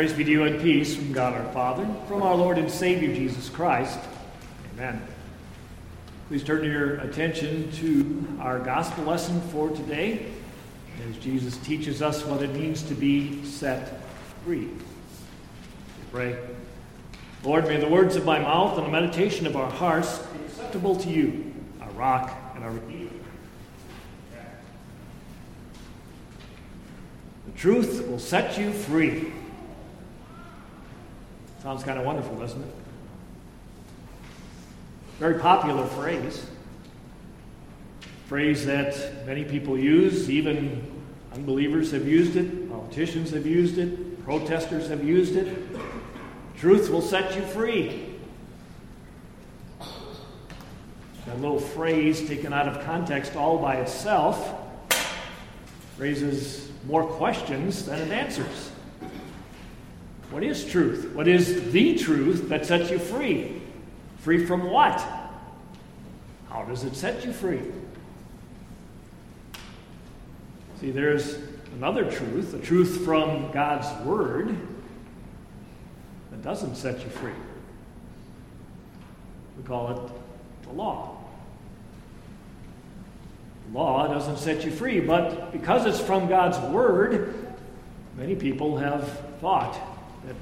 Grace be to you and peace from God our Father, from our Lord and Savior Jesus Christ. Amen. Please turn your attention to our gospel lesson for today, as Jesus teaches us what it means to be set free. We pray. Lord, may the words of my mouth and the meditation of our hearts be acceptable to you, our rock and our redeemer. The truth will set you free. Sounds kind of wonderful, doesn't it? Very popular phrase. Phrase that many people use, even unbelievers have used it, politicians have used it, protesters have used it. Truth will set you free. That little phrase taken out of context all by itself raises more questions than it answers. What is truth? What is the truth that sets you free? Free from what? How does it set you free? See, there's another truth, a truth from God's Word, that doesn't set you free. We call it the law. The law doesn't set you free, but because it's from God's Word, many people have thought that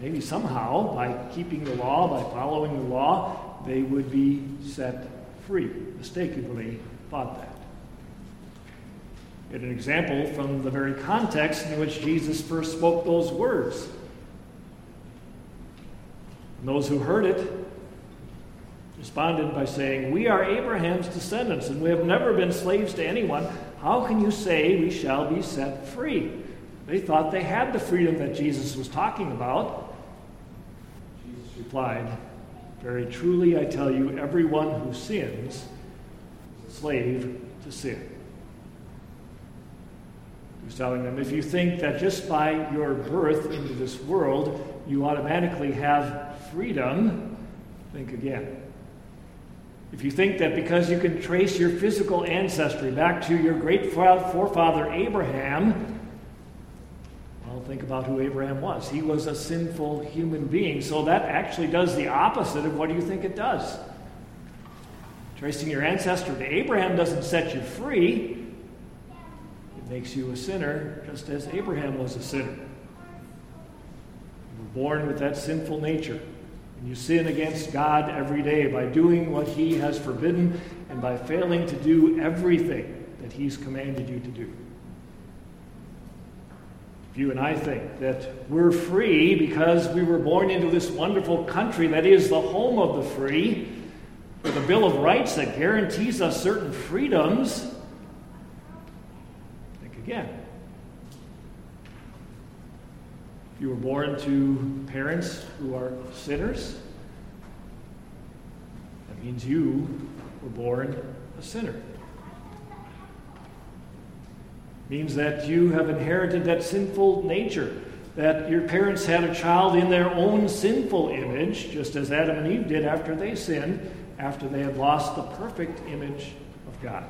maybe somehow, by keeping the law, by following the law, they would be set free. Mistakenly thought that. An example from the very context in which Jesus first spoke those words. And those who heard it responded by saying, "We are Abraham's descendants, and we have never been slaves to anyone. How can you say we shall be set free?" They thought they had the freedom that Jesus was talking about. Jesus replied, "Very truly I tell you, everyone who sins is a slave to sin." He's telling them, if you think that just by your birth into this world, you automatically have freedom, think again. If you think that because you can trace your physical ancestry back to your great forefather Abraham, well, think about who Abraham was. He was a sinful human being, so that actually does the opposite of what you think it does. Tracing your ancestry to Abraham doesn't set you free. Makes you a sinner, just as Abraham was a sinner. You were born with that sinful nature, and you sin against God every day by doing what He has forbidden and by failing to do everything that He's commanded you to do. If you and I think that we're free because we were born into this wonderful country that is the home of the free, with a Bill of Rights that guarantees us certain freedoms, again, if you were born to parents who are sinners, that means you were born a sinner. It means that you have inherited that sinful nature, that your parents had a child in their own sinful image, just as Adam and Eve did after they sinned, after they had lost the perfect image of God.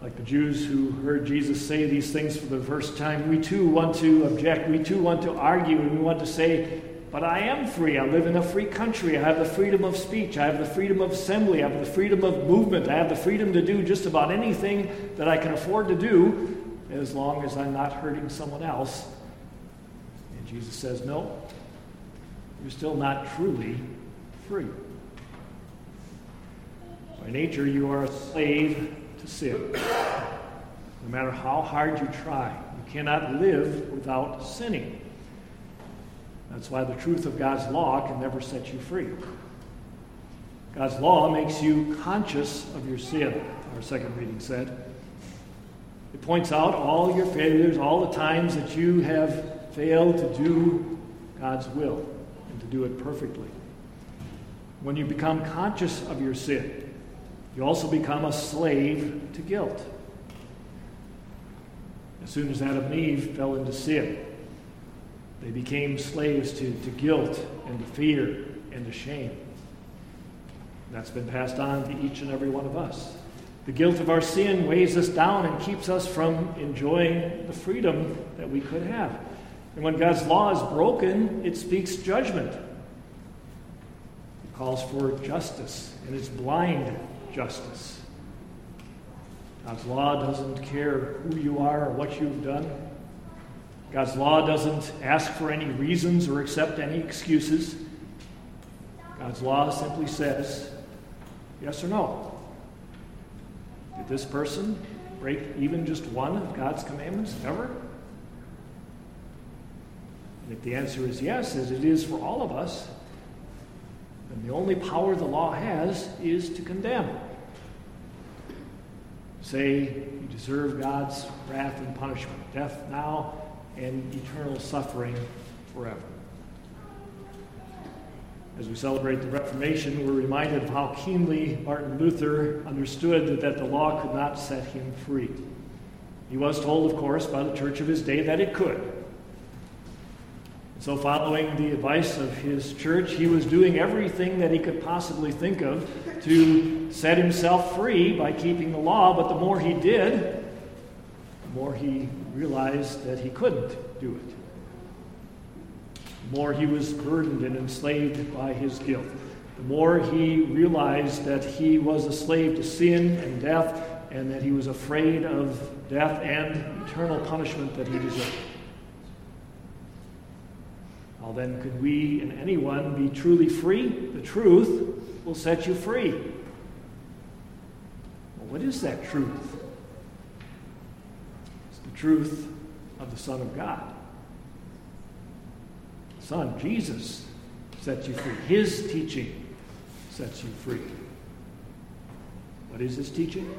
Like the Jews who heard Jesus say these things for the first time, we too want to object, we too want to argue, and we want to say, but I am free, I live in a free country, I have the freedom of speech, I have the freedom of assembly, I have the freedom of movement, I have the freedom to do just about anything that I can afford to do, as long as I'm not hurting someone else. And Jesus says, no, you're still not truly free. By nature, you are a slave to sin. No matter how hard you try, you cannot live without sinning. That's why the truth of God's law can never set you free. God's law makes you conscious of your sin, our second reading said. It points out all your failures, all the times that you have failed to do God's will and to do it perfectly. When you become conscious of your sin, you also become a slave to guilt. As soon as Adam and Eve fell into sin, they became slaves to guilt and to fear and to shame. And that's been passed on to each and every one of us. The guilt of our sin weighs us down and keeps us from enjoying the freedom that we could have. And when God's law is broken, it speaks judgment. It calls for justice, and it's blind justice. God's law doesn't care who you are or what you've done. God's law doesn't ask for any reasons or accept any excuses. God's law simply says, yes or no. Did this person break even just one of God's commandments ever? And if the answer is yes, as it is for all of us, then the only power the law has is to condemn. Say, you deserve God's wrath and punishment, death now and eternal suffering forever. As we celebrate the Reformation, we're reminded of how keenly Martin Luther understood that the law could not set him free. He was told, of course, by the church of his day that it could. And so following the advice of his church, he was doing everything that he could possibly think of to set himself free by keeping the law, but the more he did, the more he realized that he couldn't do it. The more he was burdened and enslaved by his guilt. The more he realized that he was a slave to sin and death, and that he was afraid of death and eternal punishment that he deserved. How then could we and anyone be truly free? The truth will set you free. Well, what is that truth? It's the truth of the Son of God. Son, Jesus, sets you free. His teaching sets you free. What is his teaching?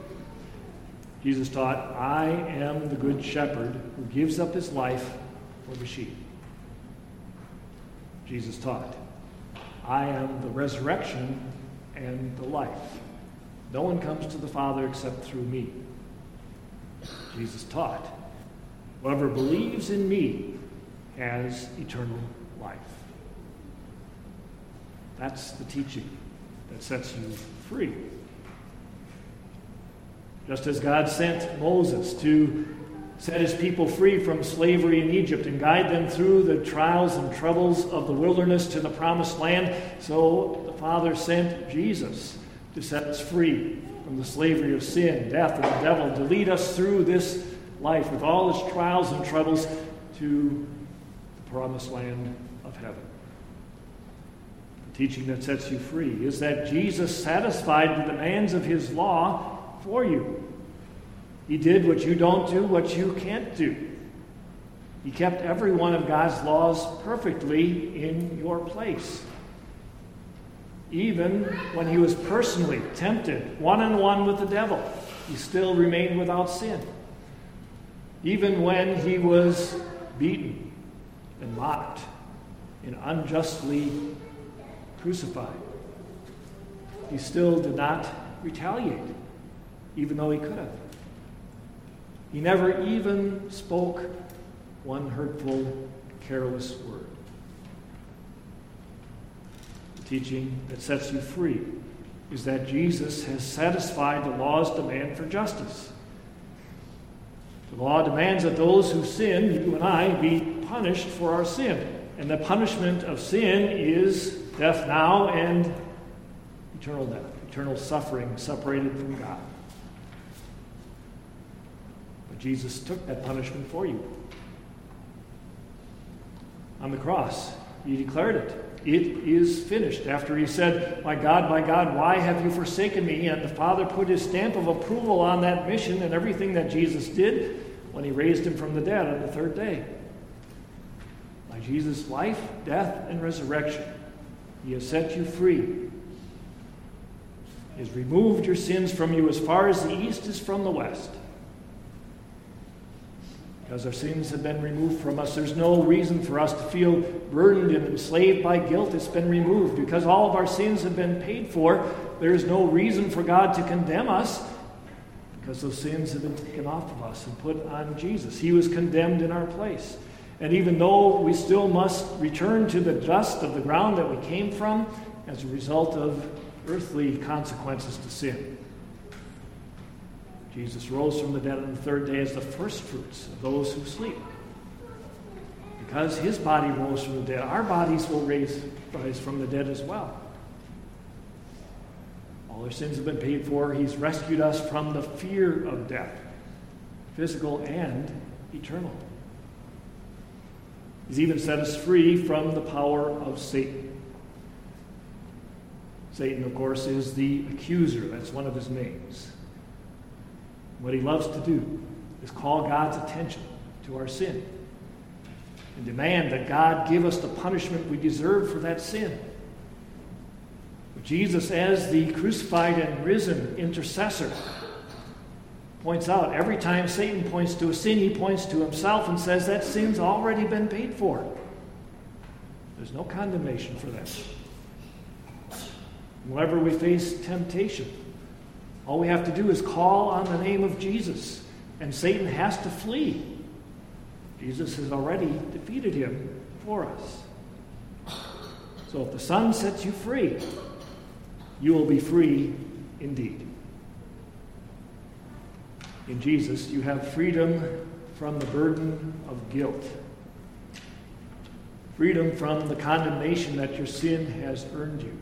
Jesus taught, I am the good shepherd who gives up his life for the sheep. Jesus taught, I am the resurrection and the life. No one comes to the Father except through me. Jesus taught, whoever believes in me has eternal life. That's the teaching that sets you free. Just as God sent Moses to set his people free from slavery in Egypt and guide them through the trials and troubles of the wilderness to the promised land, so the Father sent Jesus to set us free from the slavery of sin, death, and the devil, to lead us through this life with all its trials and troubles to the promised land of heaven. Teaching that sets you free is that Jesus satisfied the demands of his law for you. He did what you don't do, what you can't do. He kept every one of God's laws perfectly in your place. Even when he was personally tempted, one-on-one with the devil, he still remained without sin. Even when he was beaten and mocked and unjustly crucified, he still did not retaliate, even though he could have. He never even spoke one hurtful, careless word. The teaching that sets you free is that Jesus has satisfied the law's demand for justice. The law demands that those who sin, you and I, be punished for our sin. And the punishment of sin is death now and eternal death, eternal suffering, separated from God. But Jesus took that punishment for you. On the cross, he declared it. It is finished. After he said, my God, why have you forsaken me? And the Father put his stamp of approval on that mission and everything that Jesus did when he raised him from the dead on the third day. By Jesus' life, death, and resurrection, he has set you free. He has removed your sins from you as far as the east is from the west. Because our sins have been removed from us, there's no reason for us to feel burdened and enslaved by guilt. It's been removed. Because all of our sins have been paid for, there is no reason for God to condemn us, because those sins have been taken off of us and put on Jesus. He was condemned in our place. And even though we still must return to the dust of the ground that we came from as a result of earthly consequences to sin, Jesus rose from the dead on the third day as the firstfruits of those who sleep. Because his body rose from the dead, our bodies will rise from the dead as well. All our sins have been paid for. He's rescued us from the fear of death, physical and eternal. He's even set us free from the power of Satan. Satan, of course, is the accuser. That's one of his names. What he loves to do is call God's attention to our sin and demand that God give us the punishment we deserve for that sin. But Jesus, as the crucified and risen intercessor, points out every time Satan points to a sin, he points to himself and says that sin's already been paid for. There's no condemnation for that. Whenever we face temptation, all we have to do is call on the name of Jesus, and Satan has to flee. Jesus has already defeated him for us. So if the Son sets you free, you will be free indeed. In Jesus, you have freedom from the burden of guilt, freedom from the condemnation that your sin has earned you.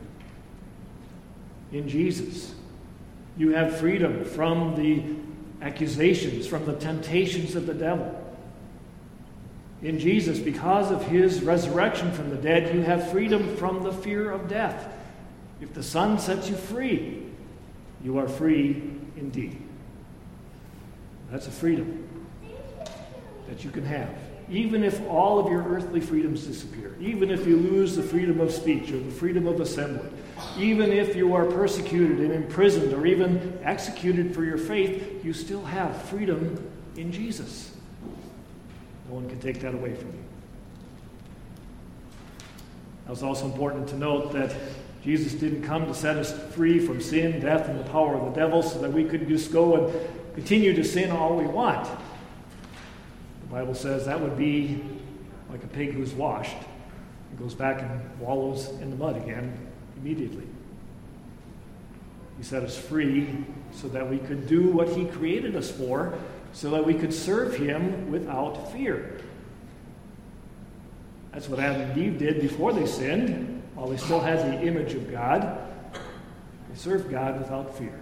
In Jesus, you have freedom from the accusations, from the temptations of the devil. In Jesus, because of his resurrection from the dead, you have freedom from the fear of death. If the Son sets you free, you are free indeed. That's a freedom that you can have, even if all of your earthly freedoms disappear, even if you lose the freedom of speech or the freedom of assembly, even if you are persecuted and imprisoned or even executed for your faith, you still have freedom in Jesus. No one can take that away from you. Now, it's also important to note that Jesus didn't come to set us free from sin, death, and the power of the devil so that we could just go and continue to sin all we want. The Bible says that would be like a pig who's washed and goes back and wallows in the mud again immediately. He set us free so that we could do what he created us for, so that we could serve him without fear. That's what Adam and Eve did before they sinned. While they still had the image of God, they served God without fear.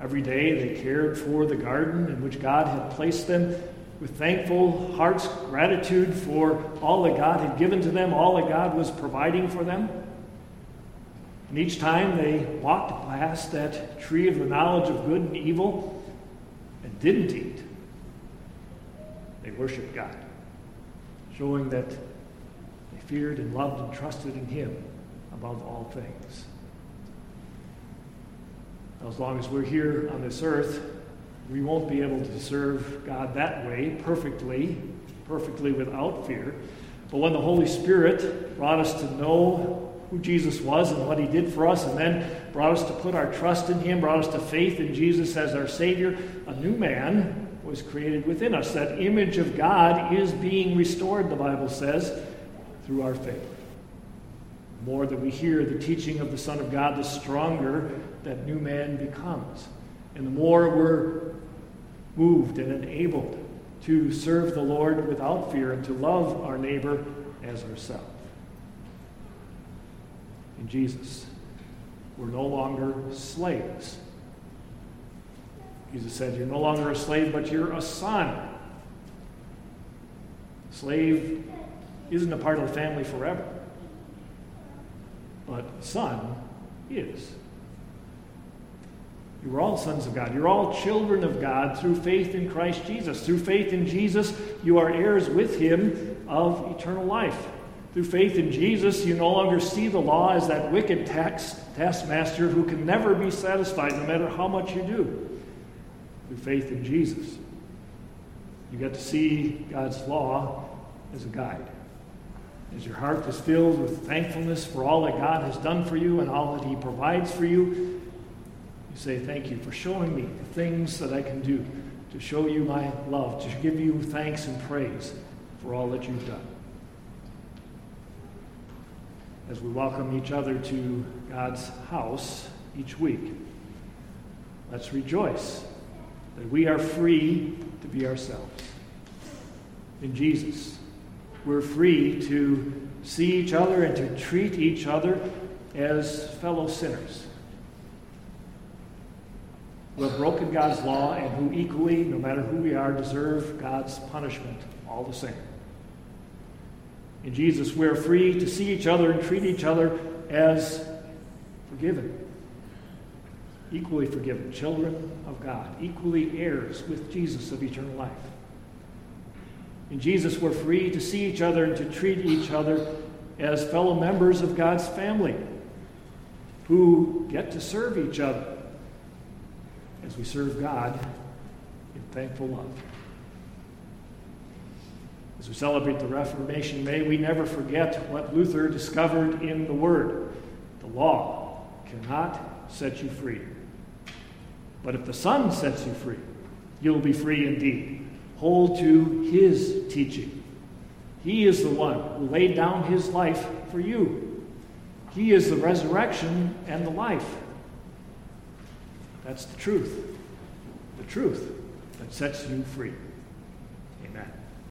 Every day they cared for the garden in which God had placed them with thankful hearts, gratitude for all that God had given to them, all that God was providing for them. And each time they walked past that tree of the knowledge of good and evil and didn't eat, they worshiped God, showing that they feared and loved and trusted in him above all things. As long as we're here on this earth, we won't be able to serve God that way perfectly without fear. But when the Holy Spirit brought us to know who Jesus was and what he did for us, and then brought us to put our trust in him, brought us to faith in Jesus as our Savior, a new man was created within us. That image of God is being restored, the Bible says, through our faith. The more that we hear the teaching of the Son of God, the stronger that new man becomes. And the more we're moved and enabled to serve the Lord without fear and to love our neighbor as ourselves. In Jesus, we're no longer slaves. Jesus said, you're no longer a slave, but you're a son. A slave isn't a part of the family forever, but son is. You are all sons of God. You're all children of God through faith in Christ Jesus. Through faith in Jesus, you are heirs with him of eternal life. Through faith in Jesus, you no longer see the law as that wicked taskmaster who can never be satisfied no matter how much you do. Through faith in Jesus, you get to see God's law as a guide. As your heart is filled with thankfulness for all that God has done for you and all that he provides for you, say, thank you for showing me the things that I can do to show you my love, to give you thanks and praise for all that you've done. As we welcome each other to God's house each week, Let's rejoice that we are free to be ourselves. In Jesus, we're free to see each other and to treat each other as fellow sinners who have broken God's law and who equally, no matter who we are, deserve God's punishment all the same. In Jesus, we're free to see each other and treat each other as forgiven, equally forgiven, children of God, equally heirs with Jesus of eternal life. In Jesus, we're free to see each other and to treat each other as fellow members of God's family who get to serve each other as we serve God in thankful love. As we celebrate the Reformation, may we never forget what Luther discovered in the Word. The law cannot set you free. But if the Son sets you free, you'll be free indeed. Hold to his teaching. He is the one who laid down his life for you. He is the resurrection and the life. That's the truth. The truth that sets you free. Amen.